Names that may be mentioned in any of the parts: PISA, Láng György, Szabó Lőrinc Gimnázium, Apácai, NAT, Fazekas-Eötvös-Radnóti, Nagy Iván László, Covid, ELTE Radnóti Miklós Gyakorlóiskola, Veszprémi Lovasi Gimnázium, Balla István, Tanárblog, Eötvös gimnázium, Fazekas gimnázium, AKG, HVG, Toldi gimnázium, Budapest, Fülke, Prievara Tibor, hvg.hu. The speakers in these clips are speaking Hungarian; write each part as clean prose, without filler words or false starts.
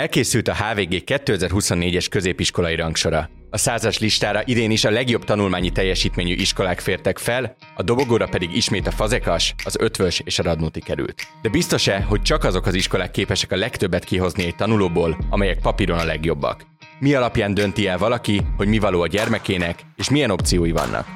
Elkészült a HVG 2024-es középiskolai rangsora. A 100-as listára idén is a legjobb tanulmányi teljesítményű iskolák fértek fel, a dobogóra pedig ismét a Fazekas, az Eötvös és a Radnóti került. De biztos-e, hogy csak azok az iskolák képesek a legtöbbet kihozni egy tanulóból, amelyek papíron a legjobbak? Mi alapján dönti el valaki, hogy mi való a gyermekének, és milyen opciói vannak?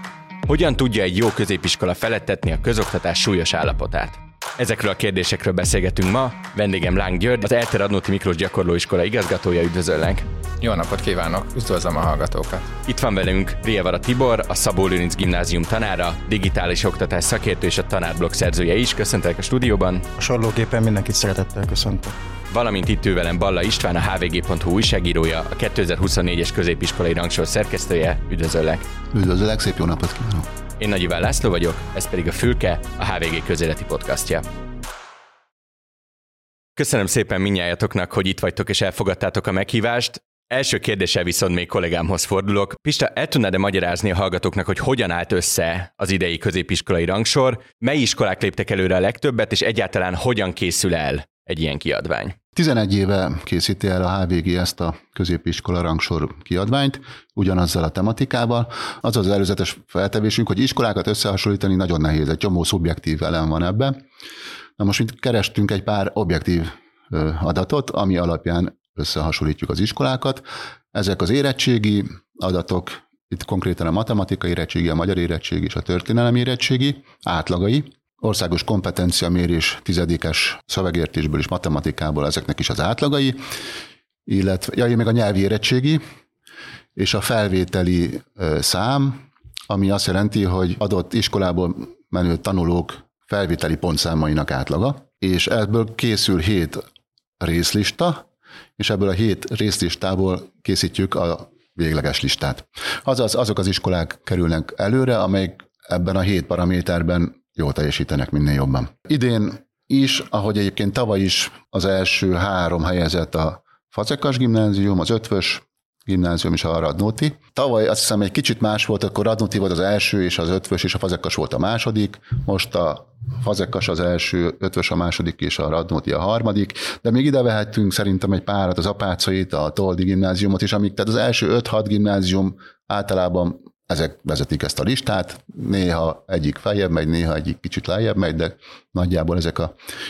Hogyan tudja egy jó középiskola feledtetni a közoktatás súlyos állapotát? Ezekről a kérdésekről beszélgetünk ma. Vendégem Láng György, az ELTE Radnóti Miklós Gyakorlóiskola igazgatója, üdvözöllek! Jó napot kívánok! Üdvözlöm a hallgatókat! Itt van velünk Prievara Tibor, a Szabó Lőrinc Gimnázium tanára, digitális oktatás szakértő és a Tanárblog szerzője is. Köszöntelek a stúdióban! A sarlógépen mindenkit szeretettel köszöntök! Valamint itt ül velem Balla István, a hvg.hu újságírója, a 2024-es középiskolai rangsor szerkesztője. Üdvözöllek! Üdvözöllek, szép jó napot kívánok! Én Nagy Iván László vagyok, ez pedig a Fülke, a HVG közéleti podcastja. Köszönöm szépen mindnyájatoknak, hogy itt vagytok és elfogadtátok a meghívást. Első kérdéssel viszont még kollégámhoz fordulok. Pista, el tudnád-e magyarázni a hallgatóknak, hogy hogyan állt össze az idei középiskolai rangsor, mely iskolák léptek előre a legtöbbet, és egyáltalán hogyan készül el egy ilyen kiadvány? 11 éve készíti el a HVG ezt a középiskola rangsor kiadványt, ugyanazzal a tematikával. Az az előzetes feltevésünk, hogy iskolákat összehasonlítani nagyon nehéz, egy csomó szubjektív elem van ebben. Na most itt kerestünk egy pár objektív adatot, ami alapján összehasonlítjuk az iskolákat. Ezek az érettségi adatok, itt konkrétan a matematika érettségi, a magyar érettségi és a történelem érettségi átlagai. Országos kompetenciamérés 10-es szövegértésből és matematikából ezeknek is az átlagai, illetve még a nyelvi érettségi és a felvételi szám, ami azt jelenti, hogy adott iskolából menő tanulók felvételi pontszámainak átlaga, és ebből készül 7 részlista, és ebből a 7 részlistából készítjük a végleges listát. Azaz azok az iskolák kerülnek előre, amelyek ebben a 7 paraméterben jól teljesítenek, minél jobban. Idén is, ahogy egyébként tavaly is, az első 3 helyezett a Fazekas gimnázium, az Eötvös gimnázium és a Radnóti. Tavaly azt hiszem egy kicsit más volt, akkor Radnóti volt az első, és az Eötvös és a Fazekas volt a második. Most a Fazekas az első, Eötvös a második és a Radnóti a harmadik. De még ide vehettünk szerintem egy párat, az Apácait, a Toldi gimnáziumot is, amik tehát az első 5-6 gimnázium általában ezek vezetik ezt a listát, néha egyik feljebb megy, néha egyik kicsit lejjebb megy, de nagyjából ezek az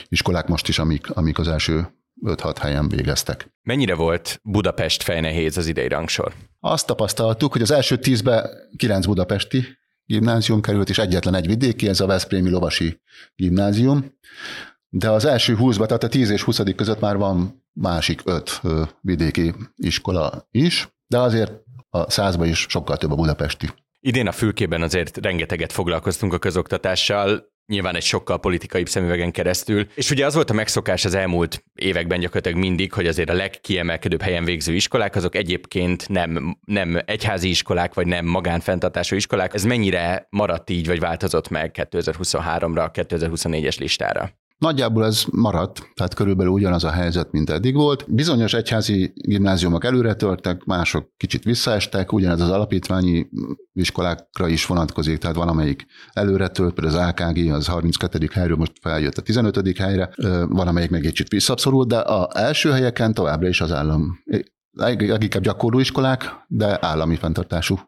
iskolák most is, amik az első 5-6 helyen végeztek. Mennyire volt Budapest fejnehéz az idei rangsor? Azt tapasztaltuk, hogy az első 10-be 9 budapesti gimnázium került, és egyetlen egy vidéki, ez a Veszprémi Lovasi Gimnázium. De az első 20-ba, tehát a 10 és 20 között már van másik 5 vidéki iskola is, de azért a 100-ban is sokkal több a budapesti. Idén a Fülkében azért rengeteget foglalkoztunk a közoktatással, nyilván egy sokkal politikaibb szemüvegen keresztül, és ugye az volt a megszokás az elmúlt években gyakorlatilag mindig, hogy azért a legkiemelkedőbb helyen végző iskolák, azok egyébként nem egyházi iskolák, vagy nem magánfenntartású iskolák. Ez mennyire maradt így, vagy változott meg 2023-ra, 2024-es listára? Nagyjából ez maradt, tehát körülbelül ugyanaz a helyzet, mint eddig volt. Bizonyos egyházi gimnáziumok előre törtek, mások kicsit visszaestek, ugyanez az alapítványi iskolákra is vonatkozik, tehát valamelyik előre tört, például az AKG az 32. helyről most feljött a 15. helyre, valamelyik meg egy kicsit visszaszorult, de az első helyeken továbbra is az állam, leginkább gyakorlóiskolák, de állami fenntartású,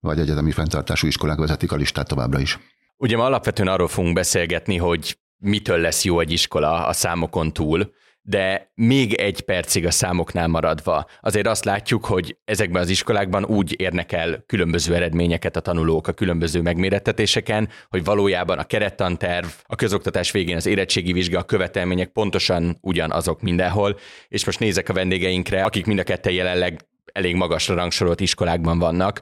vagy egyetemi fenntartású iskolák vezetik a listát továbbra is. Ugye ma alapvetően arról fogunk beszélgetni, hogy mitől lesz jó egy iskola a számokon túl, de még egy percig a számoknál maradva. Azért azt látjuk, hogy ezekben az iskolákban úgy érnek el különböző eredményeket a tanulók a különböző megmérettetéseken, hogy valójában a kerettanterv, a közoktatás végén az érettségi vizsga, a követelmények pontosan ugyanazok mindenhol, és most nézek a vendégeinkre, akik mind a ketten jelenleg elég magasra rangsorolt iskolákban vannak.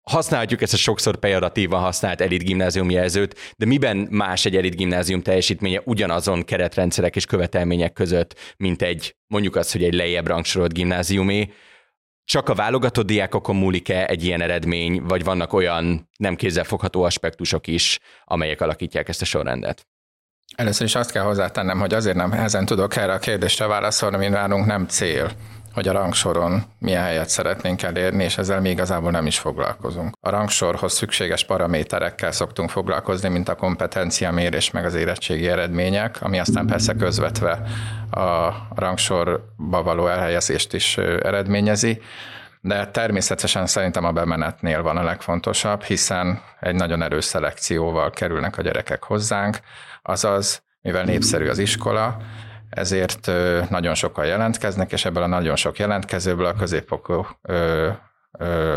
Használhatjuk ezt a sokszor pejoratívan használt elit gimnázium jelzőt, de miben más egy elit gimnázium teljesítménye ugyanazon keretrendszerek és követelmények között, mint egy, mondjuk azt, hogy egy lejjebb rangsorolt gimnáziumé? Csak a válogatott diákokon múlik-e egy ilyen eredmény, vagy vannak olyan nem kézzelfogható aspektusok is, amelyek alakítják ezt a sorrendet? Először is azt kell hozzátennem, hogy azért nem ezen tudok erre a kérdésre válaszolni, mint nálunk nem cél, hogy a rangsoron milyen helyet szeretnénk elérni, és ezzel mi igazából nem is foglalkozunk. A rangsorhoz szükséges paraméterekkel szoktunk foglalkozni, mint a kompetenciamérés meg az érettségi eredmények, ami aztán persze közvetve a rangsorba való elhelyezést is eredményezi, de természetesen szerintem a bemenetnél van a legfontosabb, hiszen egy nagyon erős szelekcióval kerülnek a gyerekek hozzánk, azaz, mivel népszerű az iskola, ezért nagyon sokan jelentkeznek, és ebből a nagyon sok jelentkezőből a középfokú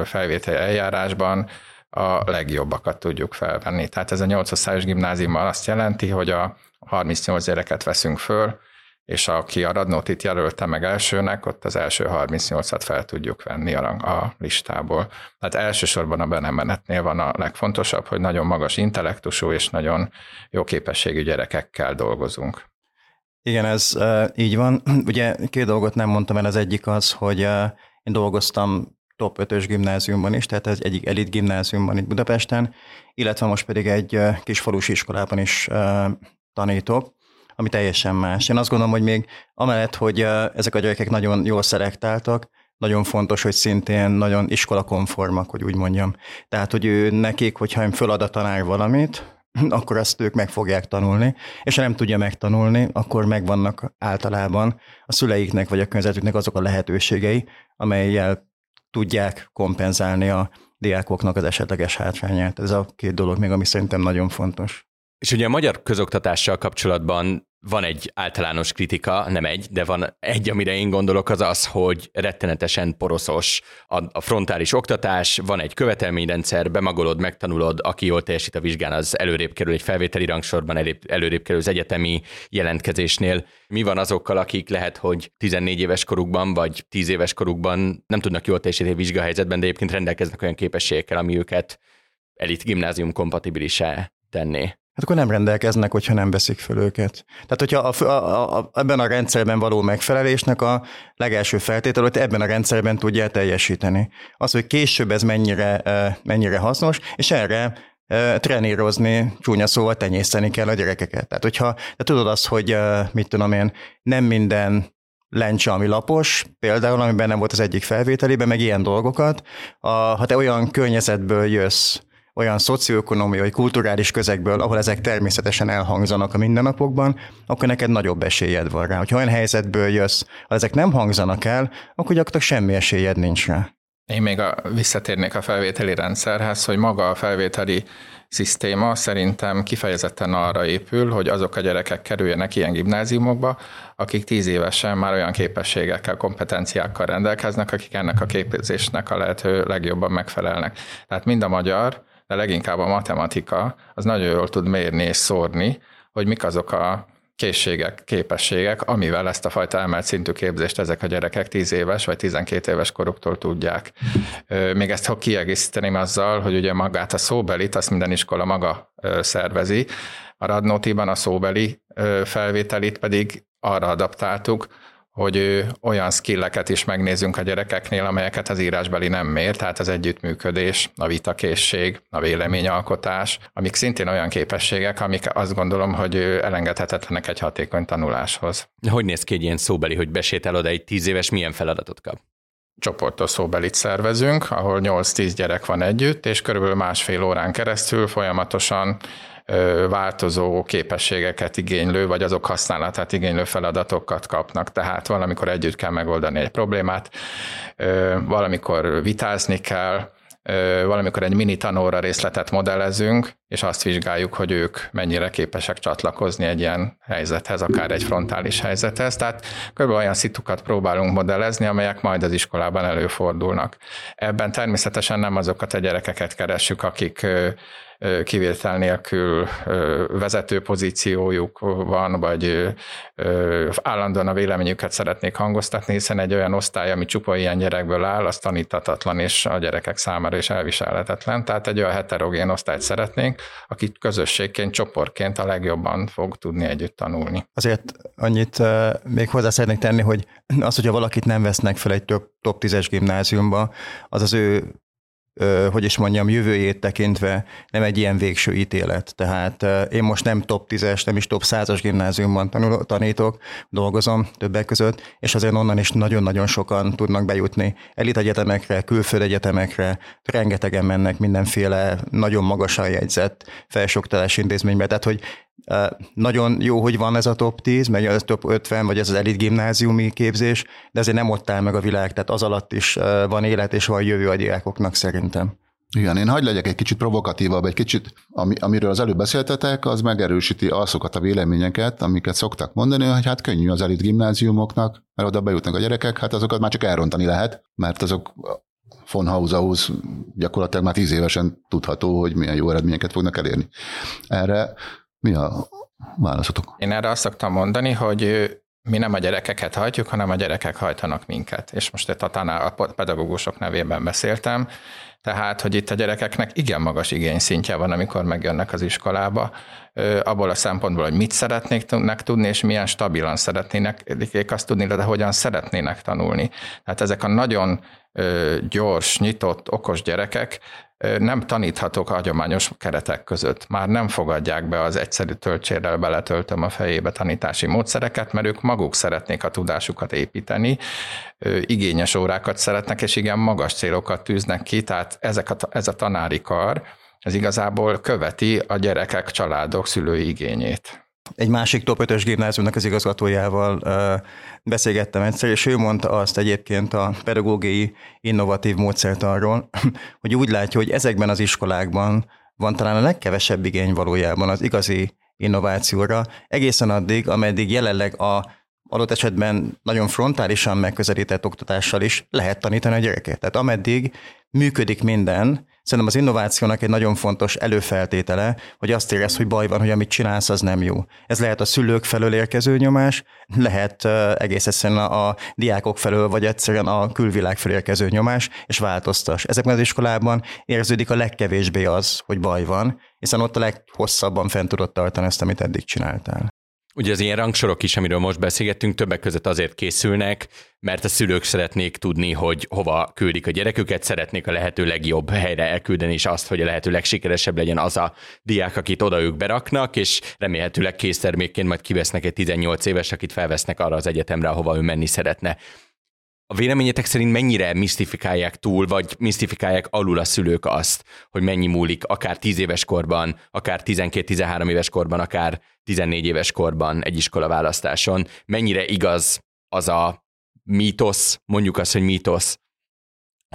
felvételi eljárásban a legjobbakat tudjuk felvenni. Tehát ez a 8 osztályos gimnáziummal azt jelenti, hogy a 38 gyereket veszünk föl, és aki a Radnótit jelölte meg elsőnek, ott az első 38-at fel tudjuk venni a listából. Tehát elsősorban a benemenetnél van a legfontosabb, hogy nagyon magas intellektusú és nagyon jó képességű gyerekekkel dolgozunk. Igen, ez így van. Ugye két dolgot nem mondtam el, az egyik az, hogy én dolgoztam top 5-ös gimnáziumban is, tehát az egyik elit gimnáziumban itt Budapesten, illetve most pedig egy kis falusi iskolában is tanítok, ami teljesen más. Én azt gondolom, hogy még amellett, hogy ezek a gyerekek nagyon jól szelektáltak, nagyon fontos, hogy szintén nagyon iskolakonformak, hogy úgy mondjam. Tehát, hogy nekik, hogyha én fölad a tanár valamit, akkor azt ők meg fogják tanulni, és ha nem tudja megtanulni, akkor megvannak általában a szüleiknek vagy a környezetüknek azok a lehetőségei, amellyel tudják kompenzálni a diákoknak az esetleges hátrányát. Ez a két dolog még, ami szerintem nagyon fontos. És ugye a magyar közoktatással kapcsolatban van egy általános kritika, nem egy, de van egy, amire én gondolok, az az, hogy rettenetesen poroszos a frontális oktatás, van egy követelményrendszer, bemagolod, megtanulod, aki jól teljesít a vizsgán, az előrébb kerül egy felvételi rangsorban, előrébb kerül az egyetemi jelentkezésnél. Mi van azokkal, akik lehet, hogy 14 éves korukban vagy 10 éves korukban nem tudnak jól teljesíteni vizsgahelyzetben, de egyébként rendelkeznek olyan képességekkel, ami őket elit gimnázium kompatibilissá tenné? Hát akkor nem rendelkeznek, hogyha nem veszik föl őket. Tehát, hogyha ebben a rendszerben való megfelelésnek a legelső feltétel, hogy ebben a rendszerben tudjál teljesíteni. Az, hogy később ez mennyire hasznos, és erre trenírozni, csúnya szóval tenyészteni kell a gyerekeket. Tehát, hogyha te tudod azt, hogy mit tudom én, nem minden lencse, ami lapos, például, ami benne volt az egyik felvételében, meg ilyen dolgokat, ha te olyan környezetből jössz, olyan szocioekonomiai, kulturális közegből, ahol ezek természetesen elhangzanak a mindennapokban, akkor neked nagyobb esélyed van rá. Hogyha olyan helyzetből jössz, ha ezek nem hangzanak el, akkor gyakorlatilag semmi esélyed nincs rá. Én még visszatérnék a felvételi rendszerhez, hogy maga a felvételi szisztéma szerintem kifejezetten arra épül, hogy azok a gyerekek kerüljenek ilyen gimnáziumokba, akik 10 évesen már olyan képességekkel, kompetenciákkal rendelkeznek, akik ennek a képzésnek a lehető legjobban megfelelnek. Tehát mind a magyar, de leginkább a matematika, az nagyon jól tud mérni és szórni, hogy mik azok a készségek, képességek, amivel ezt a fajta emelt szintű képzést ezek a gyerekek 10 éves vagy 12 éves koruktól tudják. Még ezt kiegészíteném azzal, hogy ugye magát a szóbelit, azt minden iskola maga szervezi. A Radnótiban a szóbeli felvételit pedig arra adaptáltuk, hogy olyan skilleket is megnézzünk a gyerekeknél, amelyeket az írásbeli nem mér, tehát az együttműködés, a vitakészség, a véleményalkotás, amik szintén olyan képességek, amik azt gondolom, hogy elengedhetetlenek egy hatékony tanuláshoz. Hogy néz ki egy ilyen szóbeli, hogy besétál oda egy 10 éves, milyen feladatot kap? Csoportos szóbelit szervezünk, ahol 8-10 gyerek van együtt, és körülbelül másfél órán keresztül folyamatosan változó képességeket igénylő, vagy azok használatát igénylő feladatokat kapnak. Tehát valamikor együtt kell megoldani egy problémát, valamikor vitázni kell, valamikor egy mini tanóra részletet modellezünk, és azt vizsgáljuk, hogy ők mennyire képesek csatlakozni egy ilyen helyzethez, akár egy frontális helyzethez. Tehát körülbelül olyan szitukat próbálunk modellezni, amelyek majd az iskolában előfordulnak. Ebben természetesen nem azokat a gyerekeket keressük, akik kivétel nélkül vezető pozíciójuk van, vagy állandóan a véleményüket szeretnék hangoztatni, hiszen egy olyan osztály, ami csupa ilyen gyerekből áll, az tanítatatlan, és a gyerekek számára is elviselhetetlen. Tehát egy olyan heterogén osztályt szeretnénk, akik közösségként, csoportként a legjobban fog tudni együtt tanulni. Azért annyit még hozzá szeretnék tenni, hogy az, hogyha valakit nem vesznek fel egy top 10-es gimnáziumba, az az ő hogy is mondjam, jövőjét tekintve nem egy ilyen végső ítélet. Tehát én most nem top 10-es, nem is top 100-as gimnáziumban tanítok, dolgozom többek között, és azért onnan is nagyon-nagyon sokan tudnak bejutni. Elit egyetemekre, külföld egyetemekre, rengetegen mennek mindenféle nagyon magasan jegyzett felsőoktatási intézménybe. Tehát, hogy nagyon jó, hogy van ez a top 10, meg a top 50, vagy ez az elit gimnáziumi képzés, de azért nem ott áll meg a világ, tehát az alatt is van élet és van jövő a diákoknak szerintem. Igen, én hadd legyek egy kicsit provokatívabb, egy kicsit, amiről az előbb beszéltetek, az megerősíti azokat a véleményeket, amiket szoktak mondani, hogy hát könnyű az elit gimnáziumoknak, mert oda bejutnak a gyerekek, hát azokat már csak elrontani lehet, mert azok von Haushoz gyakorlatilag már 10 évesen tudható, hogy milyen jó eredményeket fognak elérni. Erre mi a válaszotok? Én erre azt szoktam mondani, hogy mi nem a gyerekeket hajtjuk, hanem a gyerekek hajtanak minket. És most itt a pedagógusok nevében beszéltem, tehát, hogy itt a gyerekeknek igen magas igényszintje van, amikor megjönnek az iskolába, abból a szempontból, hogy mit szeretnének tudni, és milyen stabilan szeretnének, azt tudni, de hogyan szeretnének tanulni. Tehát ezek a nagyon gyors, nyitott, okos gyerekek nem taníthatók a hagyományos keretek között. Már nem fogadják be az egyszerű töltsérrel beletöltöm a fejébe tanítási módszereket, mert ők maguk szeretnék a tudásukat építeni, igényes órákat szeretnek, és igen magas célokat tűznek ki, tehát ez a tanári kar, ez igazából követi a gyerekek, családok, szülői igényét. Egy másik top 5-ös gimnáziumnak az igazgatójával beszélgettem egyszer, és ő mondta azt egyébként a pedagógiai innovatív módszertanról, hogy úgy látja, hogy ezekben az iskolákban van talán a legkevesebb igény valójában az igazi innovációra, egészen addig, ameddig jelenleg a adott esetben nagyon frontálisan megközelített oktatással is lehet tanítani a gyereket. Tehát ameddig működik minden, szerintem az innovációnak egy nagyon fontos előfeltétele, hogy azt érez, hogy baj van, hogy amit csinálsz, az nem jó. Ez lehet a szülők felől érkező nyomás, lehet egész egyszerűen a diákok felől, vagy egyszerűen a külvilág felől érkező nyomás, és változtas. Ezekben az iskolában érződik a legkevésbé az, hogy baj van, hiszen ott a leghosszabban fent tudod tartani ezt, amit eddig csináltál. Ugye az ilyen rangsorok is, amiről most beszélgettünk, többek között azért készülnek, mert a szülők szeretnék tudni, hogy hova küldik a gyereküket, szeretnék a lehető legjobb helyre elküldeni, és azt, hogy a lehető legsikeresebb legyen az a diák, akit oda ők beraknak, és remélhetőleg késztermékként majd kivesznek egy 18 éves, akit felvesznek arra az egyetemre, ahova ő menni szeretne. A véleményetek szerint mennyire misztifikálják túl, vagy misztifikálják alul a szülők azt, hogy mennyi múlik akár 10 éves korban, akár 12-13 éves korban, akár 14 éves korban egy iskola választáson? Mennyire igaz az a mítosz, mondjuk azt, hogy mítosz,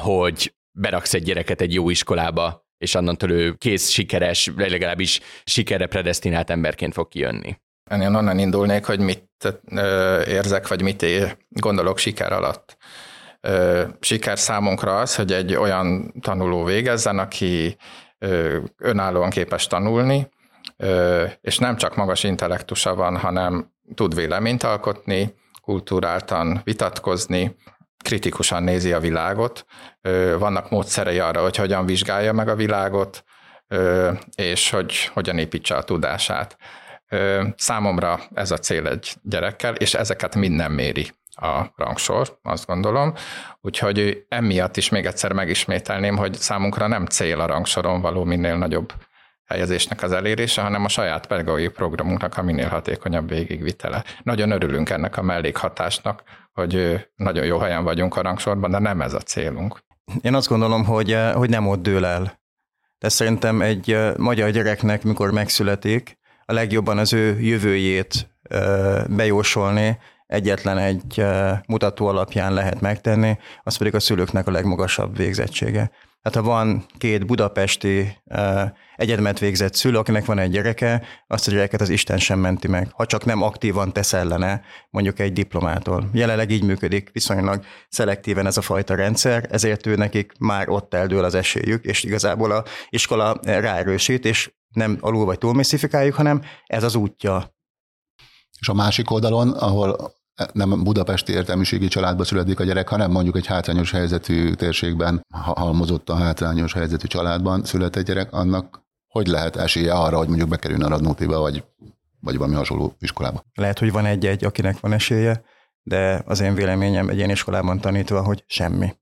hogy beraksz egy gyereket egy jó iskolába, és annantól ő kész, sikeres, legalábbis sikerre predesztinált emberként fog kijönni? Én onnan indulnék, hogy mit érzek, vagy mit gondolok siker alatt. Siker számunkra az, hogy egy olyan tanuló végezzen, aki önállóan képes tanulni, és nem csak magas intellektusa van, hanem tud véleményt alkotni, kulturáltan vitatkozni, kritikusan nézi a világot, vannak módszerei arra, hogy hogyan vizsgálja meg a világot, és hogy hogyan építse a tudását. Számomra ez a cél egy gyerekkel, és ezeket mind nem méri a rangsor, azt gondolom. Úgyhogy emiatt is még egyszer megismételném, hogy számunkra nem cél a rangsoron való minél nagyobb helyezésnek az elérése, hanem a saját pedagógiai programunknak a minél hatékonyabb végigvitele. Nagyon örülünk ennek a mellékhatásnak, hogy nagyon jó helyen vagyunk a rangsorban, de nem ez a célunk. Én azt gondolom, hogy nem ott dől el. De szerintem egy magyar gyereknek, mikor megszületik, a legjobban az ő jövőjét bejósolni egyetlen egy mutató alapján lehet megtenni, az pedig a szülőknek a legmagasabb végzettsége. Tehát ha van 2 budapesti egyetemet végzett szülő, akinek van egy gyereke, azt a gyereket az Isten sem menti meg, ha csak nem aktívan tesz ellene mondjuk egy diplomától. Jelenleg így működik viszonylag szelektíven ez a fajta rendszer, ezért ő nekik már ott eldől az esélyük, és igazából az iskola ráerősít, és nem alul vagy túl misztifikáljuk, hanem ez az útja. És a másik oldalon, ahol nem budapesti értelmiségi családba születik a gyerek, hanem mondjuk egy hátrányos helyzetű térségben, halmozott a hátrányos helyzetű családban született gyerek, annak hogy lehet esélye arra, hogy mondjuk bekerüljön a Radnótiba, vagy valami hasonló iskolába? Lehet, hogy van egy-egy, akinek van esélye, de az én véleményem egy ilyen iskolában tanítva, hogy semmi.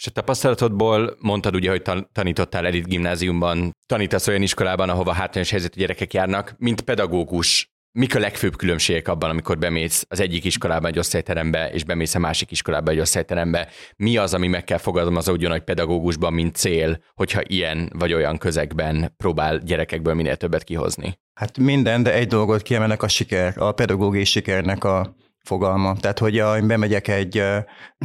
És a tapasztalatodból mondtad ugye, hogy tanítottál elit gimnáziumban, tanítasz olyan iskolában, ahova hátrányos helyzetű gyerekek járnak, mint pedagógus. Mik a legfőbb különbségek abban, amikor bemész az egyik iskolába egy osztályterembe, és bemész a másik iskolába egy osztályterembe? Mi az, ami meg kell fogalmazódjon egy pedagógusban, mint cél, hogyha ilyen vagy olyan közegben próbál gyerekekből minél többet kihozni? Hát minden, de egy dolgot kiemelek, a siker, a pedagógiai sikernek a fogalma. Tehát, hogy én bemegyek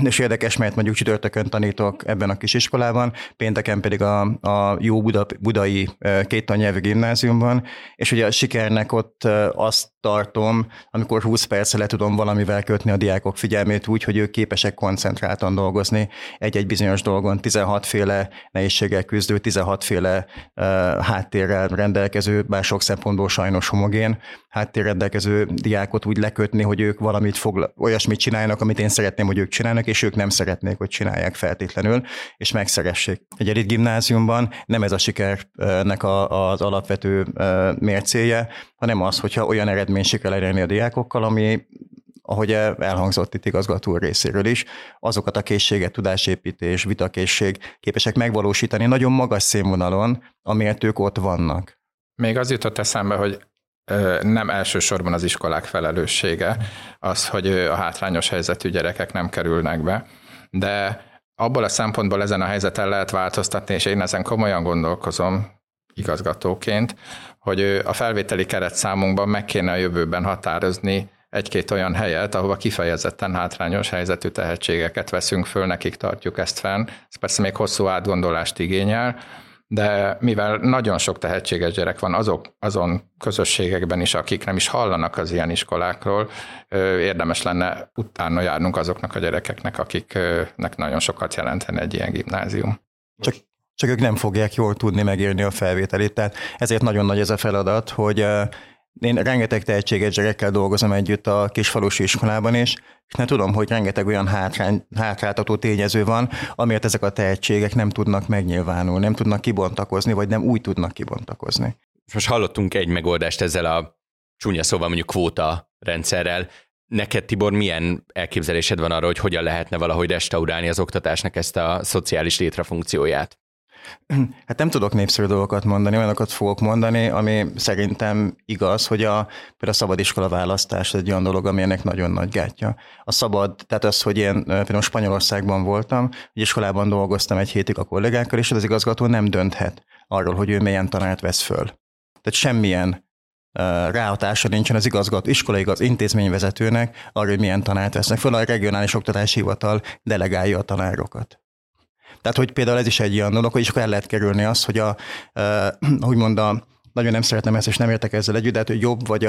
és érdekes, mert mondjuk csütörtökön tanítok ebben a kis iskolában, pénteken pedig a jó budai két tannyelvű gimnáziumban, és ugye a sikernek ott azt tartom, amikor 20 percre le tudom valamivel kötni a diákok figyelmét úgy, hogy ők képesek koncentráltan dolgozni egy-egy bizonyos dolgon, 16 féle nehézséggel küzdő, 16 féle háttérrel rendelkező, bár sok szempontból sajnos homogén háttérrel rendelkező diákot úgy lekötni, hogy ők valamit olyasmit csinálnak, amit én szeretném, hogy ők csinálnak, és ők nem szeretnék, hogy csinálják feltétlenül, és megszeressék. Egy elit gimnáziumban nem ez a sikernek az alapvető mércéje, hanem az, hogyha olyan eredmény siker elérni a diákokkal, ami, ahogy elhangzott itt igazgató részéről is, azokat a készséget, tudásépítés, vitakészség képesek megvalósítani nagyon magas színvonalon, amiért ők ott vannak. Még az jutott eszembe, hogy nem elsősorban az iskolák felelőssége az, hogy a hátrányos helyzetű gyerekek nem kerülnek be, de abból a szempontból ezen a helyzeten lehet változtatni, és én ezen komolyan gondolkozom igazgatóként, hogy a felvételi keretszámunkban meg kéne a jövőben határozni egy-két olyan helyet, ahova kifejezetten hátrányos helyzetű tehetségeket veszünk föl, nekik tartjuk ezt fenn. Ez persze még hosszú átgondolást igényel, de mivel nagyon sok tehetséges gyerek van azon közösségekben is, akik nem is hallanak az ilyen iskolákról, érdemes lenne utána járnunk azoknak a gyerekeknek, akiknek nagyon sokat jelentene egy ilyen gimnázium. Csak ők nem fogják jól tudni megírni a felvételit, tehát ezért nagyon nagy ez a feladat, hogy én rengeteg tehetséges gyerekkel dolgozom együtt a kisfalusi iskolában is, és nem tudom, hogy rengeteg olyan hátráltató tényező van, amiért ezek a tehetségek nem tudnak megnyilvánulni, nem tudnak kibontakozni, vagy nem úgy tudnak kibontakozni. Most hallottunk egy megoldást ezzel a csúnya szóval mondjuk kvóta rendszerrel. Neked, Tibor, milyen elképzelésed van arra, hogy hogyan lehetne valahogy restaurálni az oktatásnak ezt a szociális létrefunkcióját? Hát nem tudok népszerű dolgokat mondani, olyanokat fogok mondani, ami szerintem igaz, hogy például a szabad iskola választás egy olyan dolog, ami ennek nagyon nagy gátja. A szabad, tehát az, hogy én például Spanyolországban voltam, egy iskolában dolgoztam egy hétig a kollégákkal, és az igazgató nem dönthet arról, hogy ő milyen tanárt vesz föl. Tehát semmilyen ráhatása nincsen az igazgató, intézményvezetőnek arról, hogy milyen tanárt vesznek föl, a regionális oktatási hivatal delegálja a tanárokat. Tehát, hogy például ez is egy ilyen dolog, és akkor el lehet kerülni azt, hogy nagyon nem szeretném ezt, és nem értek ezzel együtt, de hát, hogy jobb vagy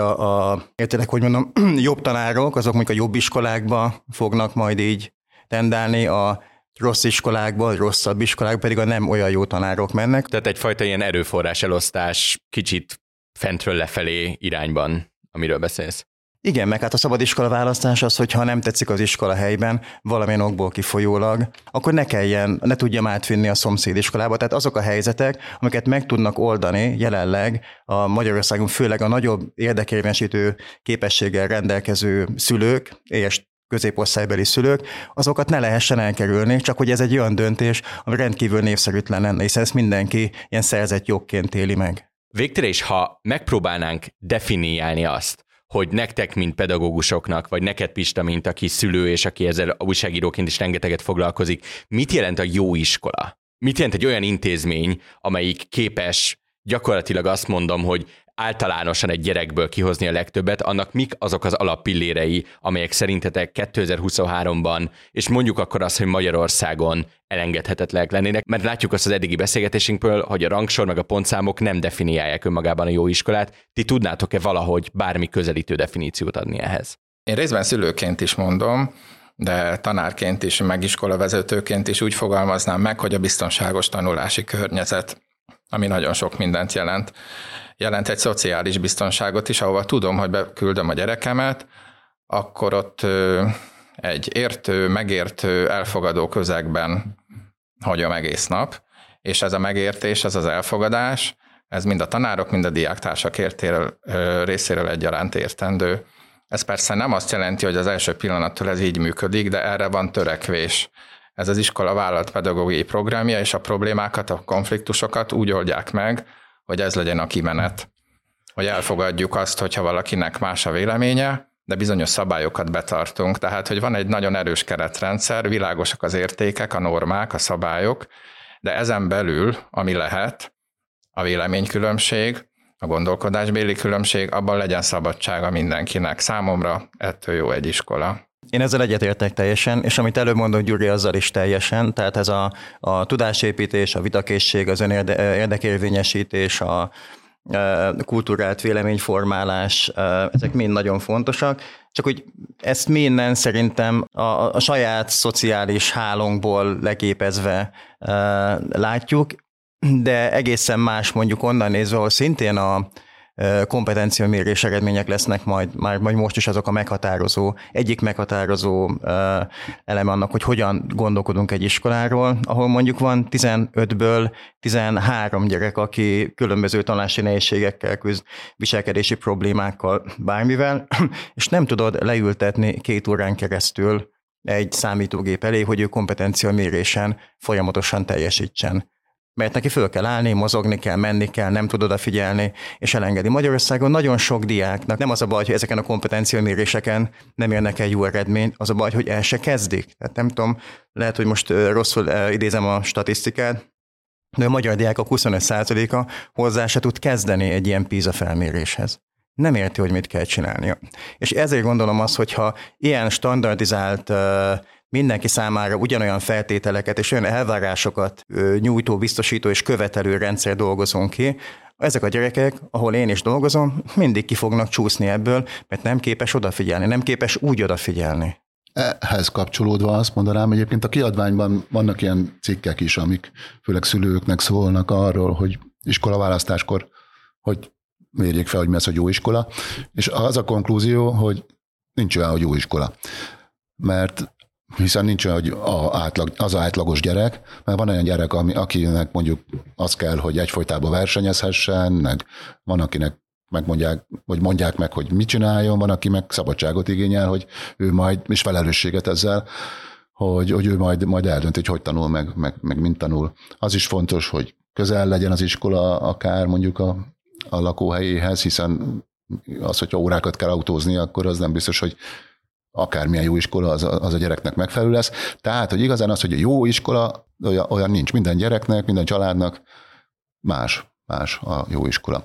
jobb tanárok, azok mondjuk a jobb iskolákba fognak majd így tendálni, a rossz iskolákba, a rosszabb iskolákba pedig a nem olyan jó tanárok mennek. Tehát egyfajta ilyen erőforrás elosztás kicsit fentről lefelé irányban, amiről beszélsz. Igen, meg hát a szabad iskola választás az, hogyha nem tetszik az iskola helyben, valamilyen okból kifolyólag, akkor ne tudjam átvinni a szomszéd iskolába. Tehát azok a helyzetek, amiket meg tudnak oldani jelenleg a Magyarországon, főleg a nagyobb érdekérvényesítő képességgel rendelkező szülők és középosztálybeli szülők, azokat ne lehessen elkerülni, csak hogy ez egy olyan döntés, ami rendkívül népszerűtlen lenne, hiszen ezt mindenki ilyen szerzett jogként éli meg. Végtére is, ha megpróbálnánk definiálni azt, hogy nektek, mint pedagógusoknak, vagy neked, Pista, mint aki szülő, és aki ezzel újságíróként is rengeteget foglalkozik, mit jelent a jó iskola? Mit jelent egy olyan intézmény, amelyik képes, gyakorlatilag azt mondom, hogy általánosan egy gyerekből kihozni a legtöbbet, annak mik azok az alappillérei, amelyek szerintetek 2023-ban, és mondjuk akkor azt, hogy Magyarországon elengedhetetlenek lennének, mert látjuk azt az eddigi beszélgetésünkből, hogy a rangsor meg a pontszámok nem definiálják önmagában a jó iskolát. Ti tudnátok-e valahogy bármi közelítő definíciót adni ehhez? Én részben szülőként is mondom, de tanárként is, meg iskolavezetőként is úgy fogalmaznám meg, hogy a biztonságos tanulási környezet, ami nagyon sok mindent jelent. Jelent egy szociális biztonságot is, ahova tudom, hogy beküldöm a gyerekemet, akkor ott egy értő, megértő, elfogadó közegben hagyom egész nap, és ez a megértés, ez az elfogadás, ez mind a tanárok, mind a diáktársak részéről egyaránt értendő. Ez persze nem azt jelenti, hogy az első pillanattól ez így működik, de erre van törekvés. Ez az iskola vállalt pedagógiai programja, és a problémákat, a konfliktusokat úgy oldják meg, hogy ez legyen a kimenet. Hogy elfogadjuk azt, hogyha valakinek más a véleménye, de bizonyos szabályokat betartunk. Tehát, hogy van egy nagyon erős keretrendszer, világosak az értékek, a normák, a szabályok, de ezen belül, ami lehet, a véleménykülönbség, a gondolkodásbéli különbség, abban legyen szabadsága mindenkinek. Számomra ettől jó egy iskola. Én ezzel egyetértek teljesen, és amit előbb mondott Gyuri, azzal is teljesen, tehát ez a tudásépítés, a vitakészség, az önérdekérvényesítés, a kultúrált véleményformálás, ezek mind nagyon fontosak, csak hogy ezt minden szerintem a saját szociális hálónkból leképezve látjuk, de egészen más mondjuk onnan nézve, ahol szintén a kompetenciamérés eredmények lesznek majd most is azok a egyik meghatározó eleme annak, hogy hogyan gondolkodunk egy iskoláról, ahol mondjuk van 15-ből 13 gyerek, aki különböző tanulási nehézségekkel küzd, viselkedési problémákkal, bármivel, és nem tudod leültetni 2 órán keresztül egy számítógép elé, hogy ő kompetenciamérésen folyamatosan teljesítsen. Mert neki föl kell állni, mozogni kell, menni kell, nem tud odafigyelni, és elengedi. Magyarországon nagyon sok diáknak nem az a baj, hogy ezeken a kompetenciaméréseken nem érnek el jó eredményt, az a baj, hogy el se kezdik. Tehát nem tudom, lehet, hogy most rosszul idézem a statisztikát, de a magyar diákok 25%-a hozzá se tud kezdeni egy ilyen PISA felméréshez. Nem érti, hogy mit kell csinálnia. És ezért gondolom azt, hogyha ilyen standardizált, mindenki számára ugyanolyan feltételeket és olyan elvárásokat nyújtó, biztosító és követelő rendszer dolgozunk ki, ezek a gyerekek, ahol én is dolgozom, mindig ki fognak csúszni ebből, mert nem képes odafigyelni, nem képes úgy odafigyelni. Ehhez kapcsolódva azt mondanám, egyébként a kiadványban vannak ilyen cikkek is, amik főleg szülőknek szólnak arról, hogy iskolaválasztáskor, hogy mérjék fel, hogy mi az, hogy jó iskola, és az a konklúzió, hogy nincs olyan, hogy jó iskola. Mert hiszen nincs olyan, hogy az átlagos gyerek, mert van olyan gyerek, akinek mondjuk az kell, hogy egyfolytában versenyezhessen, meg van, akinek mondják meg, hogy mit csináljon, van, aki meg szabadságot igényel, hogy ő majd, és felelősséget ezzel, hogy ő majd eldönti, hogy tanul, meg mint tanul. Az is fontos, hogy közel legyen az iskola, akár mondjuk a lakóhelyéhez, hiszen az, hogyha órákat kell autózni, akkor az nem biztos, hogy akármilyen jó iskola, az a gyereknek megfelelő lesz. Tehát, hogy igazán az, hogy a jó iskola, olyan nincs. Minden gyereknek, minden családnak más a jó iskola.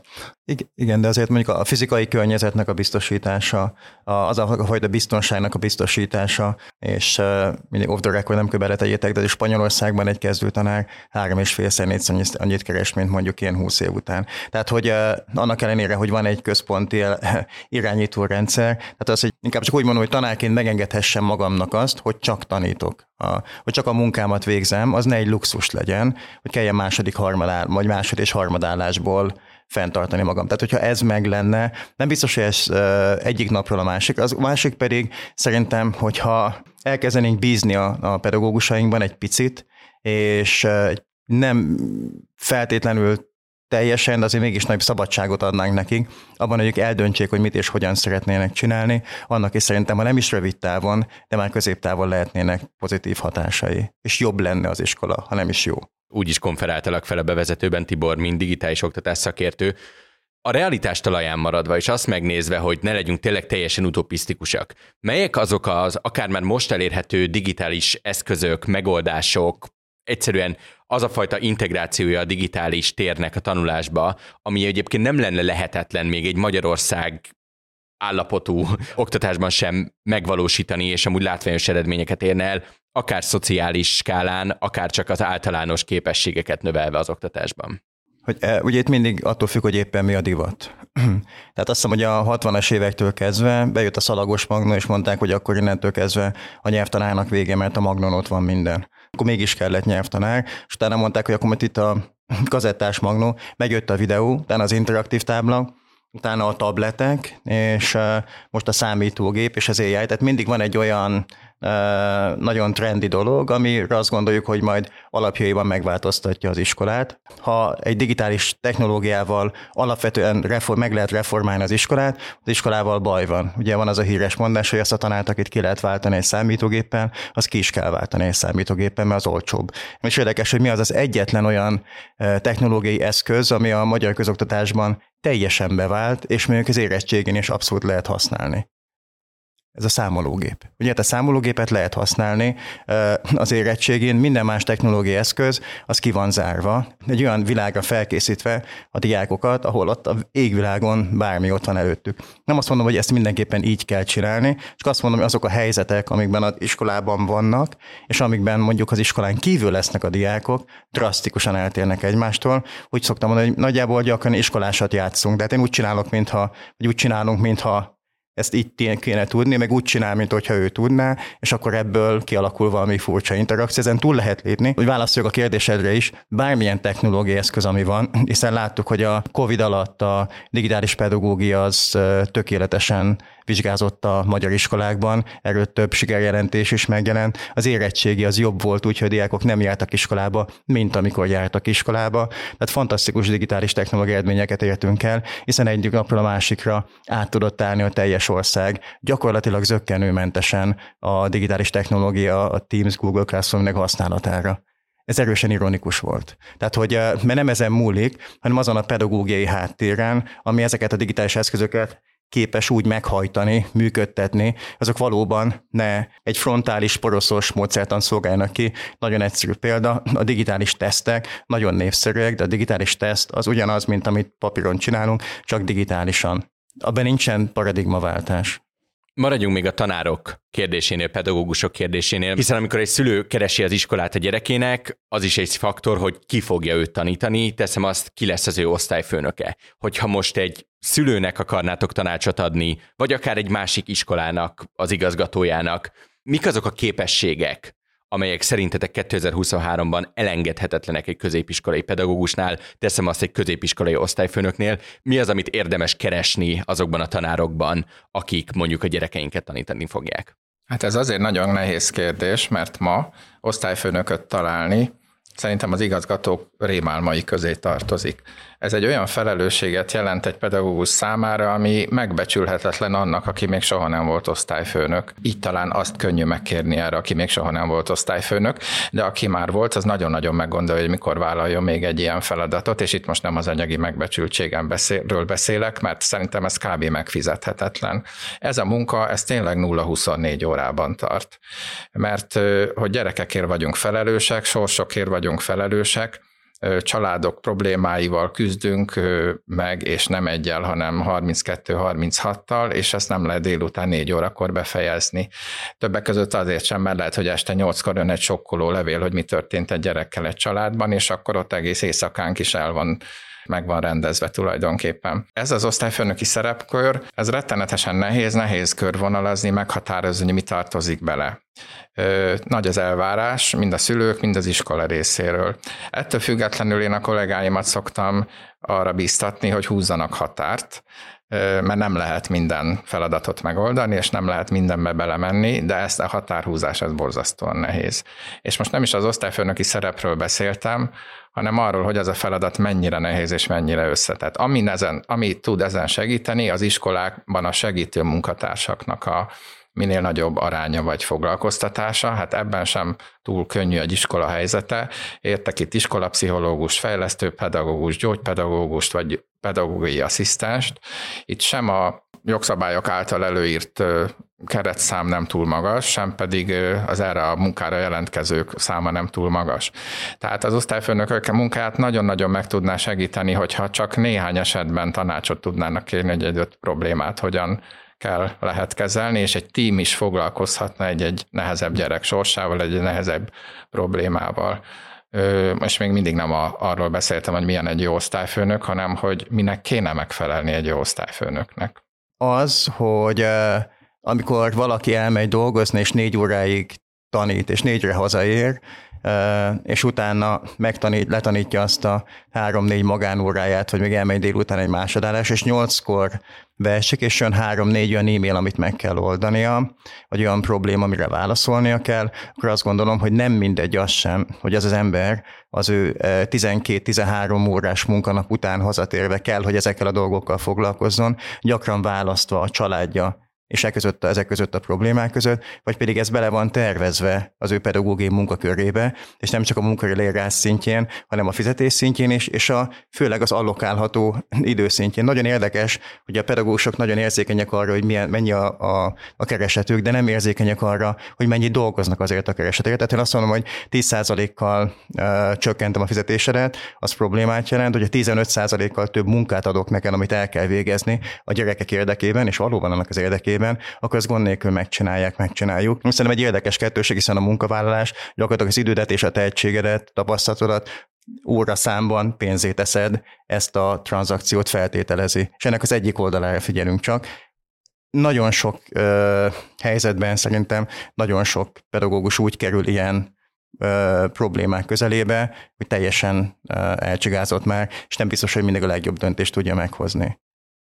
Igen, de azért mondjuk a fizikai környezetnek a biztosítása, az a fajta biztonságnak a biztosítása, és mindig off the record, nem követeljétek, de Spanyolországban egy kezdőtanár 3,5-4 annyit keres, mint mondjuk ilyen 20 év után. Tehát, hogy annak ellenére, hogy van egy központi irányító rendszer, tehát az, hogy inkább csak úgy mondom, hogy tanárként megengedhessem magamnak azt, hogy csak tanítok, hogy csak a munkámat végzem, az ne egy luxus legyen, hogy kelljen másod és harmadállásból fenntartani magam. Tehát, hogyha ez meg lenne, nem biztos, hogy ez egyik napról a másik. Az másik pedig szerintem, hogyha elkezdenénk bízni a pedagógusainkban egy picit, és nem feltétlenül teljesen, de azért mégis nagy szabadságot adnánk nekik, abban, hogy ők eldöntsék, hogy mit és hogyan szeretnének csinálni, annak is szerintem, ha nem is rövid távon, de már középtávon lehetnének pozitív hatásai, és jobb lenne az iskola, ha nem is jó. Úgy is konferáltalak fel a bevezetőben, Tibor, mint digitális oktatás szakértő. A realitás talaján maradva, és azt megnézve, hogy ne legyünk tényleg teljesen utopisztikusak, melyek azok az akár már most elérhető digitális eszközök, megoldások, egyszerűen az a fajta integrációja a digitális térnek a tanulásba, ami egyébként nem lenne lehetetlen még egy Magyarország állapotú oktatásban sem megvalósítani, és amúgy látványos eredményeket érne el, akár szociális skálán, akár csak az általános képességeket növelve az oktatásban. Ugye itt mindig attól függ, hogy éppen mi a divat. Tehát azt hiszem, hogy a 60-as évektől kezdve bejött a szalagos magnon, és mondták, hogy akkor innentől kezdve a nyelvtanának vége, mert a magnon ott van minden. Akkor mégis kellett nyelvtanár, és utána mondták, hogy akkor itt a kazettás magnó, megjött a videó, utána az interaktív tábla, utána a tabletek, és most a számítógép, és az AI. Tehát mindig van egy olyan nagyon trendi dolog, amire azt gondoljuk, hogy majd alapjaiban megváltoztatja az iskolát. Ha egy digitális technológiával alapvetően meg lehet reformálni az iskolával baj van. Ugye van az a híres mondás, hogy azt a tanárt, akit ki lehet váltani egy számítógéppen, azt ki is kell váltani egy számítógéppen, mert az olcsóbb. És érdekes, hogy mi az az egyetlen olyan technológiai eszköz, ami a magyar közoktatásban teljesen bevált, és mondjuk az érettségén is abszolút lehet használni. Ez a számológép. Ugye hát a számológépet lehet használni az érettségén, minden más technológiai eszköz, az ki van zárva. Egy olyan világra felkészítve a diákokat, ahol ott az égvilágon bármi ott van előttük. Nem azt mondom, hogy ezt mindenképpen így kell csinálni, csak azt mondom, hogy azok a helyzetek, amikben az iskolában vannak, és amikben mondjuk az iskolán kívül lesznek a diákok, drasztikusan eltérnek egymástól. Úgy szoktam mondani, hogy nagyjából gyakran iskolásat játszunk, de hát én úgy csinálunk, mintha ezt így kéne tudni, meg úgy csinál, mint hogyha ő tudná, és akkor ebből kialakul valami furcsa interakció. Ezen túl lehet lépni, hogy válaszoljak a kérdésedre is, bármilyen technológiai eszköz, ami van, hiszen láttuk, hogy a Covid alatt a digitális pedagógia az tökéletesen vizsgázott a magyar iskolákban, erről több sikerjelentés is megjelent. Az érettségi az jobb volt, úgyhogy a diákok nem jártak iskolába, mint amikor jártak iskolába. Tehát fantasztikus digitális technológiai eredményeket értünk el, hiszen egy napról a másikra át tudott állni a teljes ország gyakorlatilag zökkenőmentesen a digitális technológia, a Teams, Google Classroom-nek használatára. Ez erősen ironikus volt. Tehát, hogy mert nem ezen múlik, hanem azon a pedagógiai háttéren, ami ezeket a digitális eszközöket képes úgy meghajtani, működtetni, azok valóban ne egy frontális, poroszos módszertan szolgálnak ki. Nagyon egyszerű példa, a digitális tesztek nagyon népszerűek, de a digitális teszt az ugyanaz, mint amit papíron csinálunk, csak digitálisan. Abban nincsen paradigmaváltás. Maradjunk még a tanárok kérdésénél, pedagógusok kérdésénél, hiszen amikor egy szülő keresi az iskolát a gyerekének, az is egy faktor, hogy ki fogja őt tanítani, teszem azt, ki lesz az ő osztályfőnöke. Hogyha most egy szülőnek akarnátok tanácsot adni, vagy akár egy másik iskolának, az igazgatójának, mik azok a képességek, amelyek szerintetek 2023-ban elengedhetetlenek egy középiskolai pedagógusnál, teszem azt egy középiskolai osztályfőnöknél, mi az, amit érdemes keresni azokban a tanárokban, akik mondjuk a gyerekeinket tanítani fogják? Hát ez azért nagyon nehéz kérdés, mert ma osztályfőnököt találni szerintem az igazgatók rémálmai közé tartozik. Ez egy olyan felelősséget jelent egy pedagógus számára, ami megbecsülhetetlen annak, aki még soha nem volt osztályfőnök. Így talán azt könnyű megkérni erre, aki még soha nem volt osztályfőnök, de aki már volt, az nagyon-nagyon meggondolja, hogy mikor vállaljon még egy ilyen feladatot, és itt most nem az anyagi megbecsültségemről beszélek, mert szerintem ez kb. Megfizethetetlen. Ez a munka, ez tényleg 0-24 órában tart. Mert hogy gyerekekért vagyunk felelősek, sorsokért vagyunk felelősek, családok problémáival küzdünk meg, és nem egyel, hanem 32-36-tal, és ezt nem lehet délután 4 órakor befejezni. Többek között azért sem, mert lehet, hogy este 8-kor jön egy sokkoló levél, hogy mi történt egy gyerekkel egy családban, és akkor ott egész éjszakánk is meg van rendezve tulajdonképpen. Ez az osztályfőnöki szerepkör, ez rettenetesen nehéz körvonalazni, meghatározni, hogy mi tartozik bele. Nagy az elvárás, mind a szülők, mind az iskola részéről. Ettől függetlenül én a kollégáimat szoktam arra bíztatni, hogy húzzanak határt, mert nem lehet minden feladatot megoldani, és nem lehet mindenbe belemenni, de ezt a határhúzás, ez borzasztóan nehéz. És most nem is az osztályfőnöki szerepről beszéltem, hanem arról, hogy az a feladat mennyire nehéz és mennyire összetett. Ami tud ezen segíteni, az iskolákban a segítő munkatársaknak a minél nagyobb aránya vagy foglalkoztatása, hát ebben sem túl könnyű egy iskola helyzete. Értek itt iskolapszichológus, fejlesztőpedagógus, gyógypedagógust vagy pedagógiai asszisztenst. Itt sem a jogszabályok által előírt keretszám nem túl magas, sem pedig az erre a munkára jelentkezők száma nem túl magas. Tehát az osztályfőnökök munkáját nagyon-nagyon meg tudná segíteni, hogyha csak néhány esetben tanácsot tudnának kérni, hogy egy adott problémát hogyan lehet kezelni, és egy tím is foglalkozhatna egy nehezebb gyerek sorsával, egy nehezebb problémával. És még mindig nem arról beszéltem, hogy milyen egy jó osztályfőnök, hanem hogy minek kéne megfelelni egy jó osztályfőnöknek. Az, hogy amikor valaki elmegy dolgozni, és 4 óráig tanít, és 4-re hazaér, és utána letanítja azt a 3-4 magánóráját, hogy még elmegy délután egy másodállás, és 8-kor versik, és jön 3-4 olyan e-mail, amit meg kell oldania, vagy olyan probléma, amire válaszolnia kell, akkor azt gondolom, hogy nem mindegy az sem, hogy az az ember az ő 12-13 órás munkanap után hazatérve kell, hogy ezekkel a dolgokkal foglalkozzon, gyakran választva a családja és ezek között a problémák között, vagy pedig ez bele van tervezve az ő pedagógiai munkakörébe, és nem csak a munkaélérás szintjén, hanem a fizetés szintjén is, és főleg az allokálható időszintjén. Nagyon érdekes, hogy a pedagógusok nagyon érzékenyek arra, hogy mennyi a keresetük, de nem érzékenyek arra, hogy mennyi dolgoznak azért a keresetért. Tehát én azt mondom, hogy 10%-kal csökkentem a fizetésedet, az problémát jelent, hogy a 15%-kal több munkát adok nekem, amit el kell végezni a gyerekek érdekében, és valóban annak az érdekében, akkor az gond nélkül megcsináljuk. Szerintem egy érdekes kettőség, hiszen a munkavállalás gyakorlatilag az idődet és a tehetségedet, tapasztalatodat óra számban pénzét teszed, ezt a tranzakciót feltételezi. És ennek az egyik oldalára figyelünk csak. Nagyon sok helyzetben szerintem nagyon sok pedagógus úgy kerül ilyen problémák közelébe, hogy teljesen elcsigázott már, és nem biztos, hogy mindig a legjobb döntést tudja meghozni.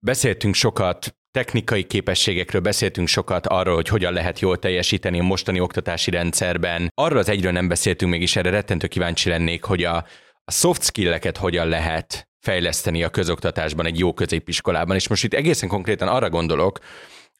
Beszéltünk sokat technikai képességekről, beszéltünk sokat arról, hogy hogyan lehet jól teljesíteni a mostani oktatási rendszerben. Arról az egyről nem beszéltünk, mégis erre rettentő kíváncsi lennék, hogy a soft skilleket hogyan lehet fejleszteni a közoktatásban, egy jó középiskolában. És most itt egészen konkrétan arra gondolok,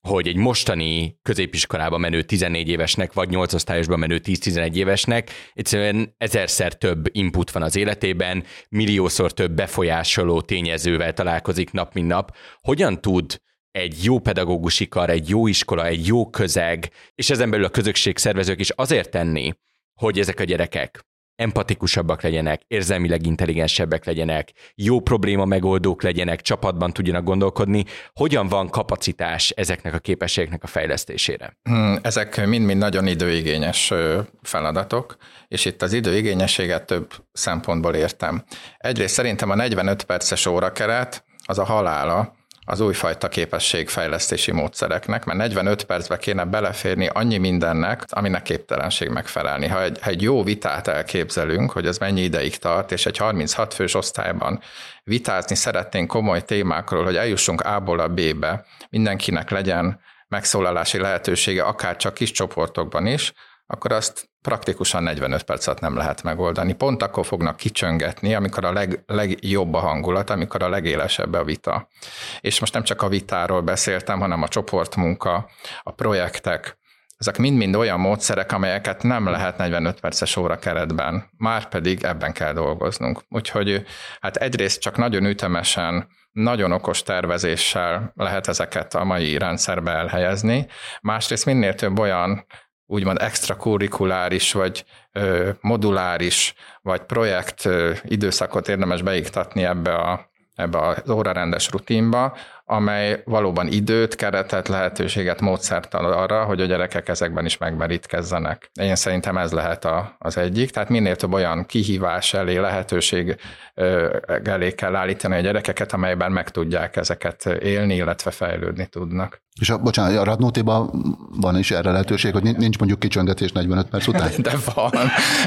hogy egy mostani középiskolába menő 14 évesnek, vagy 8 osztályosba menő 10-11 évesnek egyszerűen 1000-szer több input van az életében, milliószor több befolyásoló tényezővel találkozik nap, mint nap. Hogyan tud egy jó pedagógusi kar, egy jó iskola, egy jó közeg, és ezen belül a közösségszervezők is azért tenni, hogy ezek a gyerekek empatikusabbak legyenek, érzelmileg intelligensebbek legyenek, jó probléma megoldók legyenek, csapatban tudjanak gondolkodni. Hogyan van kapacitás ezeknek a képességeknek a fejlesztésére? Ezek mind-mind nagyon időigényes feladatok, és itt az időigényességet több szempontból értem. Egyrészt szerintem a 45 perces órakeret az a halála az újfajta képességfejlesztési módszereknek, mert 45 percbe kéne beleférni annyi mindennek, aminek képtelenség megfelelni. Ha egy jó vitát elképzelünk, hogy az mennyi ideig tart, és egy 36 fős osztályban vitázni szeretnénk komoly témákról, hogy eljussunk A-ból a B-be, mindenkinek legyen megszólalási lehetősége, akár csak kis csoportokban is, akkor azt praktikusan 45 percet nem lehet megoldani. Pont akkor fognak kicsöngetni, amikor a legjobb a hangulat, amikor a legélesebb a vita. És most nem csak a vitáról beszéltem, hanem a csoportmunka, a projektek. Ezek mind-mind olyan módszerek, amelyeket nem lehet 45 perces óra keretben, márpedig ebben kell dolgoznunk. Úgyhogy hát egyrészt csak nagyon ütemesen, nagyon okos tervezéssel lehet ezeket a mai rendszerbe elhelyezni, másrészt minél több olyan úgymond extrakurrikuláris, vagy moduláris, vagy projekt időszakot érdemes beiktatni ebbe az órarendes rutinba, amely valóban időt, keretet, lehetőséget, módszert ad arra, hogy a gyerekek ezekben is megmerítkezzenek. Én szerintem ez lehet az egyik, tehát minél több olyan kihívás elé, lehetőség elé kell állítani a gyerekeket, amelyben meg tudják ezeket élni, illetve fejlődni tudnak. És a Radnótiban van is erre lehetőség, hogy nincs mondjuk kicsöndetés 45 perc után? De van.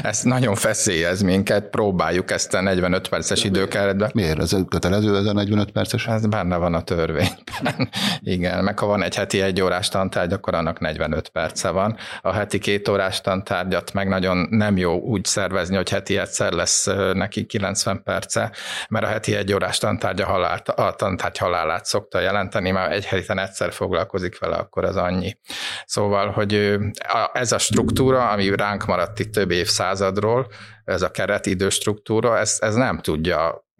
Ez nagyon feszélyez minket, próbáljuk ezt a 45 perces időkeretben. Miért? Ez kötelező, ez a 45 perces? Ez benne van a törvényben. Igen, meg ha van egy heti 1 órás tantárgy, akkor annak 45 perce van. A heti 2 órás tantárgyat meg nagyon nem jó úgy szervezni, hogy heti egyszer lesz neki 90 perce, mert a heti 1 órás tantárgy a tantárgy halálát szokta jelenteni, mert egy héten egyszer foglalkozik vele, akkor az annyi. Szóval, hogy ez a struktúra, ami ránk maradt itt több évszázadról, ez a keretidő struktúra, ez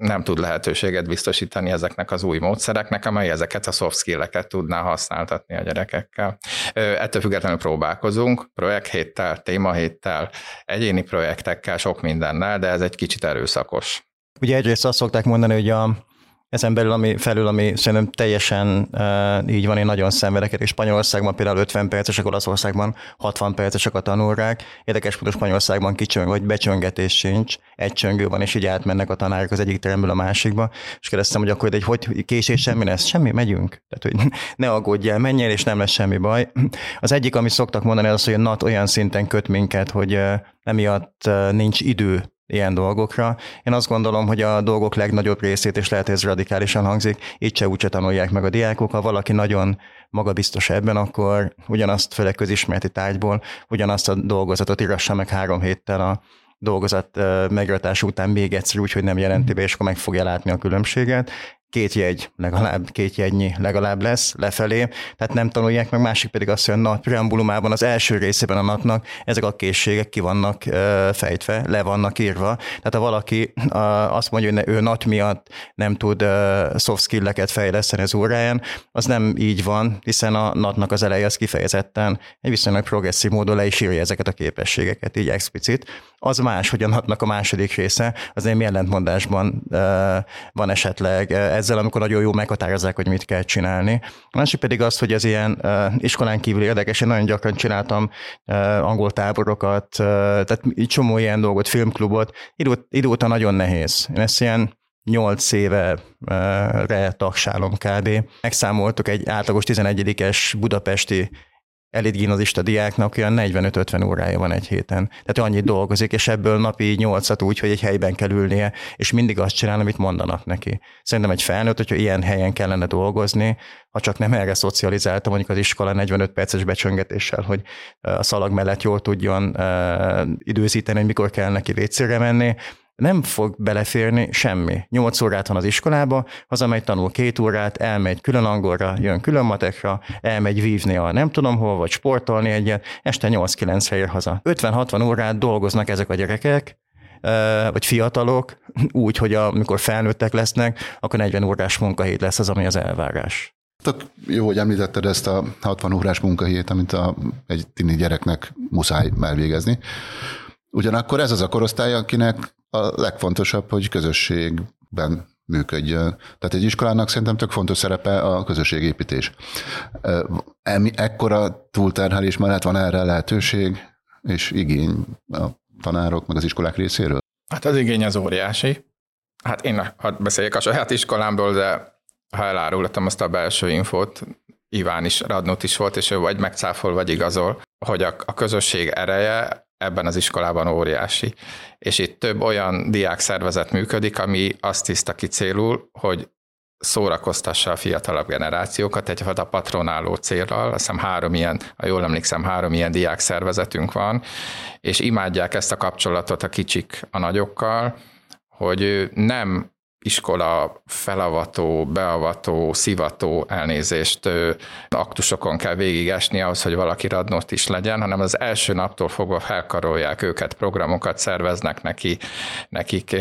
nem tud lehetőséget biztosítani ezeknek az új módszereknek, amely ezeket a soft skill-eket tudná használtatni a gyerekekkel. Ettől függetlenül próbálkozunk, projekthéttel, témahéttel, egyéni projektekkel, sok mindennel, de ez egy kicsit erőszakos. Ugye egyrészt azt szokták mondani, hogy Ezen belül, ami szerintem teljesen így van, én nagyon szenvedek, és Spanyolországban például 50 percesek, Olaszországban 60 percesek a tanórák. Érdekes, hogy Spanyolországban kicsöng, vagy becsöngetés sincs, egy csöngő van, és így átmennek a tanárok az egyik teremből a másikba. És kérdeztem, hogy akkor egy hogy késés semmi lesz? Semmi, megyünk. Tehát, hogy ne aggódjál, menjél, és nem lesz semmi baj. Az egyik, amit szoktak mondani, az, hogy a NAT olyan szinten köt minket, hogy emiatt nincs idő ilyen dolgokra. Én azt gondolom, hogy a dolgok legnagyobb részét, és lehet, hogy ez radikálisan hangzik, így se úgyse tanulják meg a diákok. Ha valaki nagyon magabiztos ebben, akkor ugyanazt, főleg közismereti tárgyból, ugyanazt a dolgozatot írassa meg 3 héttel a dolgozat megiratása után még egyszer, úgyhogy nem jelenti be, és akkor meg fogja látni a különbséget. 2 jegynyi legalább lesz lefelé, tehát nem tanulják meg, másik pedig azt, hogy a NAT preambulumában, az első részében a NAT-nak ezek a készségek ki vannak fejtve, le vannak írva. Tehát ha valaki azt mondja, hogy ő NAT miatt nem tud soft skill-eket fejleszteni az óráján, az nem így van, hiszen a NAT-nak az eleje az kifejezetten egy viszonylag progresszív módon le is írja ezeket a képességeket, így explicit. Az más, hogy a NAT-nak a második része, az nem ellentmondásban van esetleg ezzel, amikor nagyon jól meghatározzák, hogy mit kell csinálni. A másik pedig az, hogy az ilyen iskolán kívül érdekes, én nagyon gyakran csináltam angol táborokat, tehát csomó ilyen dolgot, filmklubot, idóta nagyon nehéz. Én ezt ilyen 8 évre tagsálom kb. Megszámoltuk egy átlagos 11-es budapesti elitgimnazista diáknak olyan 45-50 órája van egy héten. Tehát annyit dolgozik, és ebből napi 8-at úgy, hogy egy helyben kell ülnie, és mindig azt csinál, amit mondanak neki. Szerintem egy felnőtt, hogyha ilyen helyen kellene dolgozni, ha csak nem erre szocializáltam, mondjuk az iskola 45 perces becsöngetéssel, hogy a szalag mellett jól tudjon időzíteni, hogy mikor kell neki vécére menni, nem fog beleférni semmi. 8 órát van az iskolába, hazamegy, tanul 2 órát, elmegy külön angolra, jön külön matekra, elmegy vívni a nem tudom hol, vagy sportolni egyet, este 8-9-re ér haza. 50-60 órát dolgoznak ezek a gyerekek, vagy fiatalok, úgy, hogy amikor felnőttek lesznek, akkor 40 órás munkahét lesz az, ami az elvárás. Tök jó, hogy említetted ezt a 60 órás munkahét, amit egy tini gyereknek muszáj elvégezni. Ugyanakkor ez az a korosztály, akinek a legfontosabb, hogy közösségben működjön. Tehát egy iskolának szerintem tök fontos szerepe a közösségépítés. Ekkora túlterhelés mellett van erre lehetőség és igény a tanárok meg az iskolák részéről? Hát az igény az óriási. Hát én hadd beszéljek a saját iskolámból, de ha elárultam azt a belső infót, Iván is, Radnót is volt, és ő vagy megcáfol, vagy igazol, hogy a közösség ereje ebben az iskolában óriási. És itt több olyan diákszervezet működik, ami azt tiszta ki célul, hogy szórakoztassa a fiatalabb generációkat egyfajta patronáló célral. Azt hiszem 3 ilyen, ha jól emlékszem, 3 ilyen diákszervezetünk van, és imádják ezt a kapcsolatot a kicsik a nagyokkal, hogy nem iskola felavató, beavató, szivató, elnézést aktusokon kell végigásni ahhoz, hogy valaki radnót is legyen, hanem az első naptól fogva felkarolják őket, programokat szerveznek nekik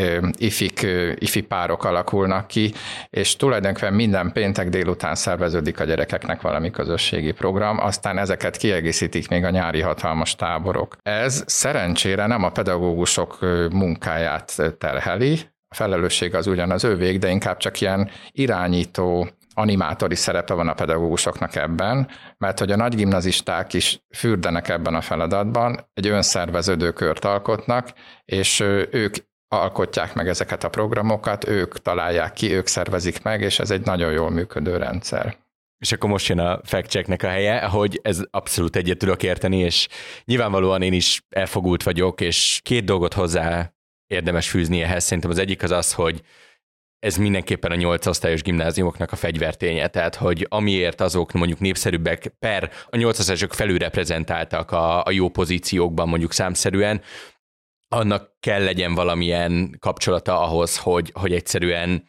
ifi párok alakulnak ki, és tulajdonképpen minden péntek délután szerveződik a gyerekeknek valami közösségi program, aztán ezeket kiegészítik még a nyári hatalmas táborok. Ez szerencsére nem a pedagógusok munkáját terheli, a felelősség az ugyanaz ővék, de inkább csak ilyen irányító, animátori szerepe van a pedagógusoknak ebben, mert hogy a nagygimnazisták is fürdenek ebben a feladatban, egy önszerveződő kört alkotnak, és ők alkotják meg ezeket a programokat, ők találják ki, ők szervezik meg, és ez egy nagyon jól működő rendszer. És akkor most jön a fact-checknek a helye, hogy ez abszolút egyet tudok érteni, és nyilvánvalóan én is elfogult vagyok, és 2 dolgot hozzá érdemes fűzni ehhez. Szerintem az egyik az az, hogy ez mindenképpen a 8 osztályos gimnáziumoknak a fegyverténye, tehát hogy amiért azok mondjuk népszerűbbek per a 8 osztályosok felülreprezentáltak a jó pozíciókban mondjuk számszerűen, annak kell legyen valamilyen kapcsolata ahhoz, hogy egyszerűen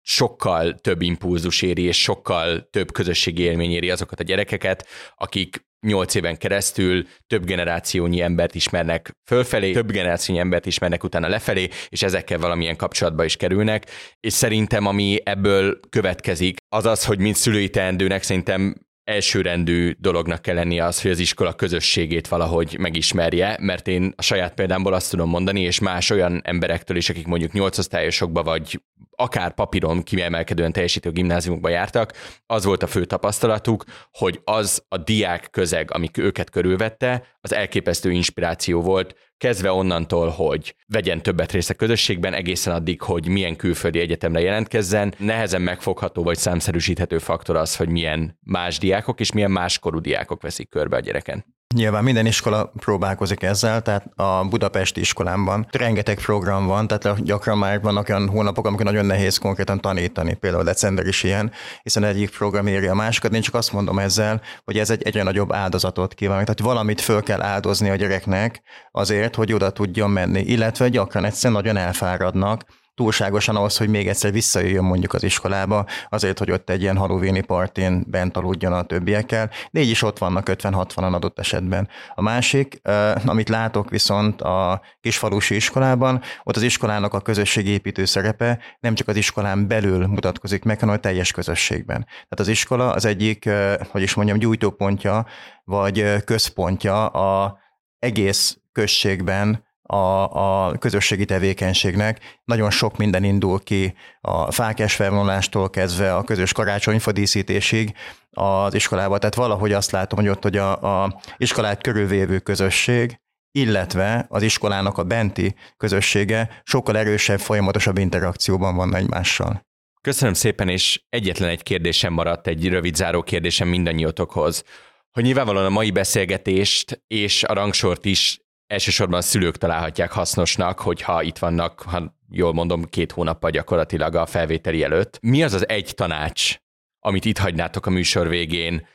sokkal több impulzus éri, és sokkal több közösségi élmény éri azokat a gyerekeket, akik 8 éven keresztül több generációnyi embert ismernek fölfelé, több generációnyi embert ismernek utána lefelé, és ezekkel valamilyen kapcsolatba is kerülnek. És szerintem, ami ebből következik, az az, hogy mint szülői teendőnek szerintem elsőrendű dolognak kell lennie az, hogy az iskola közösségét valahogy megismerje, mert én a saját példámból azt tudom mondani, és más olyan emberektől is, akik mondjuk 8 osztályosokba vagy akár papíron kiemelkedően teljesítő gimnáziumokba jártak, az volt a fő tapasztalatuk, hogy az a diák közeg, amik őket körülvette, az elképesztő inspiráció volt, kezdve onnantól, hogy vegyen többet részt a közösségben, egészen addig, hogy milyen külföldi egyetemre jelentkezzen. Nehezen megfogható vagy számszerűsíthető faktor az, hogy milyen más diákok és milyen máskorú diákok veszik körbe a gyereken. Nyilván minden iskola próbálkozik ezzel, tehát a budapesti iskolámban rengeteg program van, tehát gyakran már vannak olyan hónapok, amikor nagyon nehéz konkrétan tanítani, például december is ilyen, hiszen egyik program éri a másikat. Én csak azt mondom ezzel, hogy ez egy egyre nagyobb áldozatot kíván. Tehát valamit föl kell áldozni a gyereknek azért, hogy oda tudjon menni, illetve gyakran egyszerűen nagyon elfáradnak, túlságosan ahhoz, hogy még egyszer visszajöjjön mondjuk az iskolába, azért, hogy ott egy ilyen halloweeni partin bent aludjon a többiekkel, de így is ott vannak 50-60-an adott esetben. A másik, amit látok viszont a kisfalusi iskolában, ott az iskolának a közösségépítő szerepe nem csak az iskolán belül mutatkozik meg, hanem a teljes közösségben. Tehát az iskola az egyik, hogy is mondjam, gyújtópontja, vagy központja az egész községben, a közösségi tevékenységnek. Nagyon sok minden indul ki, a fáklyás felvonulástól kezdve a közös karácsonyfa díszítésig az iskolába. Tehát valahogy azt látom, hogy ott, hogy a iskolát körülvévő közösség, illetve az iskolának a benti közössége sokkal erősebb, folyamatosabb interakcióban van egymással. Köszönöm szépen, és egyetlen egy kérdésem maradt, egy rövid záró kérdésem mindannyiótokhoz, hogy nyilvánvalóan a mai beszélgetést és a rangsort is elsősorban a szülők találhatják hasznosnak, hogyha itt vannak, ha jól mondom, 2 hónappal gyakorlatilag a felvételi előtt. Mi az az egy tanács, amit itt hagynátok a műsor végén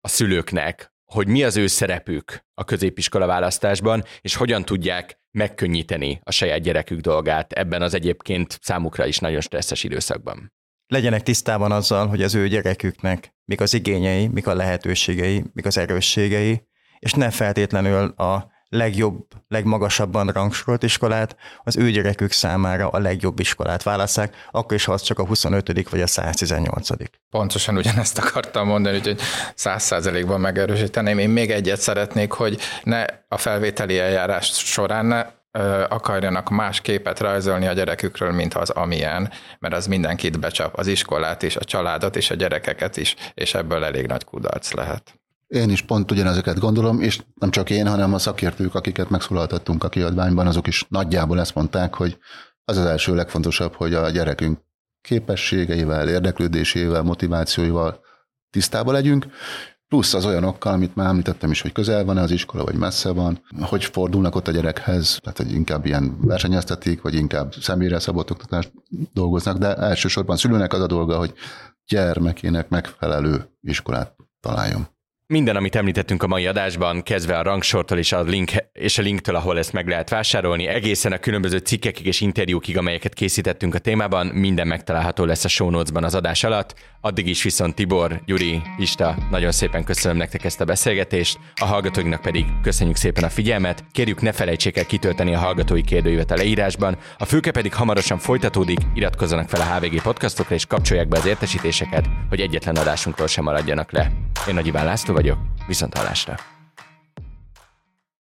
a szülőknek, hogy mi az ő szerepük a középiskola választásban, és hogyan tudják megkönnyíteni a saját gyerekük dolgát ebben az egyébként számukra is nagyon stresszes időszakban? Legyenek tisztában azzal, hogy az ő gyereküknek mik az igényei, mik a lehetőségei, mik az erősségei, és ne feltétlenül a legjobb, legmagasabban rangsorolt iskolát, az ő gyerekük számára a legjobb iskolát válasszák, akkor is, ha az csak a 25. vagy a 118. Pontosan ugyanezt akartam mondani, úgyhogy 100%-ban megerősíteném. Én még egyet szeretnék, hogy ne a felvételi eljárás során ne akarjanak más képet rajzolni a gyerekükről, mint az amilyen, mert az mindenkit becsap, az iskolát is, a családot is, a gyerekeket is, és ebből elég nagy kudarc lehet. Én is pont ugyanezeket gondolom, és nem csak én, hanem a szakértők, akiket megszólaltattunk a kiadványban, azok is nagyjából ezt mondták, hogy az az első legfontosabb, hogy a gyerekünk képességeivel, érdeklődésével, motivációival tisztában legyünk, plusz az olyanokkal, amit már említettem is, hogy közel van az iskola, vagy messze van, hogy fordulnak ott a gyerekhez, tehát hogy inkább ilyen versenyeztetik, vagy inkább személyre szabott oktatást dolgoznak, de elsősorban szülőnek az a dolga, hogy gyermekének megfelelő iskolát találjon. Minden, amit említettünk a mai adásban, kezdve a rangsortól és a linktől, ahol ezt meg lehet vásárolni, egészen a különböző cikkekig és interjúkig, amelyeket készítettünk a témában, minden megtalálható lesz a show notes-ban az adás alatt. Addig is viszont Tibor, Gyuri, Pista, nagyon szépen köszönöm nektek ezt a beszélgetést, a hallgatóinknak pedig köszönjük szépen a figyelmet, kérjük ne felejtsék el kitölteni a hallgatói kérdőívet a leírásban, a Fülke pedig hamarosan folytatódik, iratkozzanak fel a HVG podcastokra és kapcsolják be az értesítéseket, hogy egyetlen adásunkról sem maradjanak le. Én Nagy Iván László vagyok, viszonthallásra!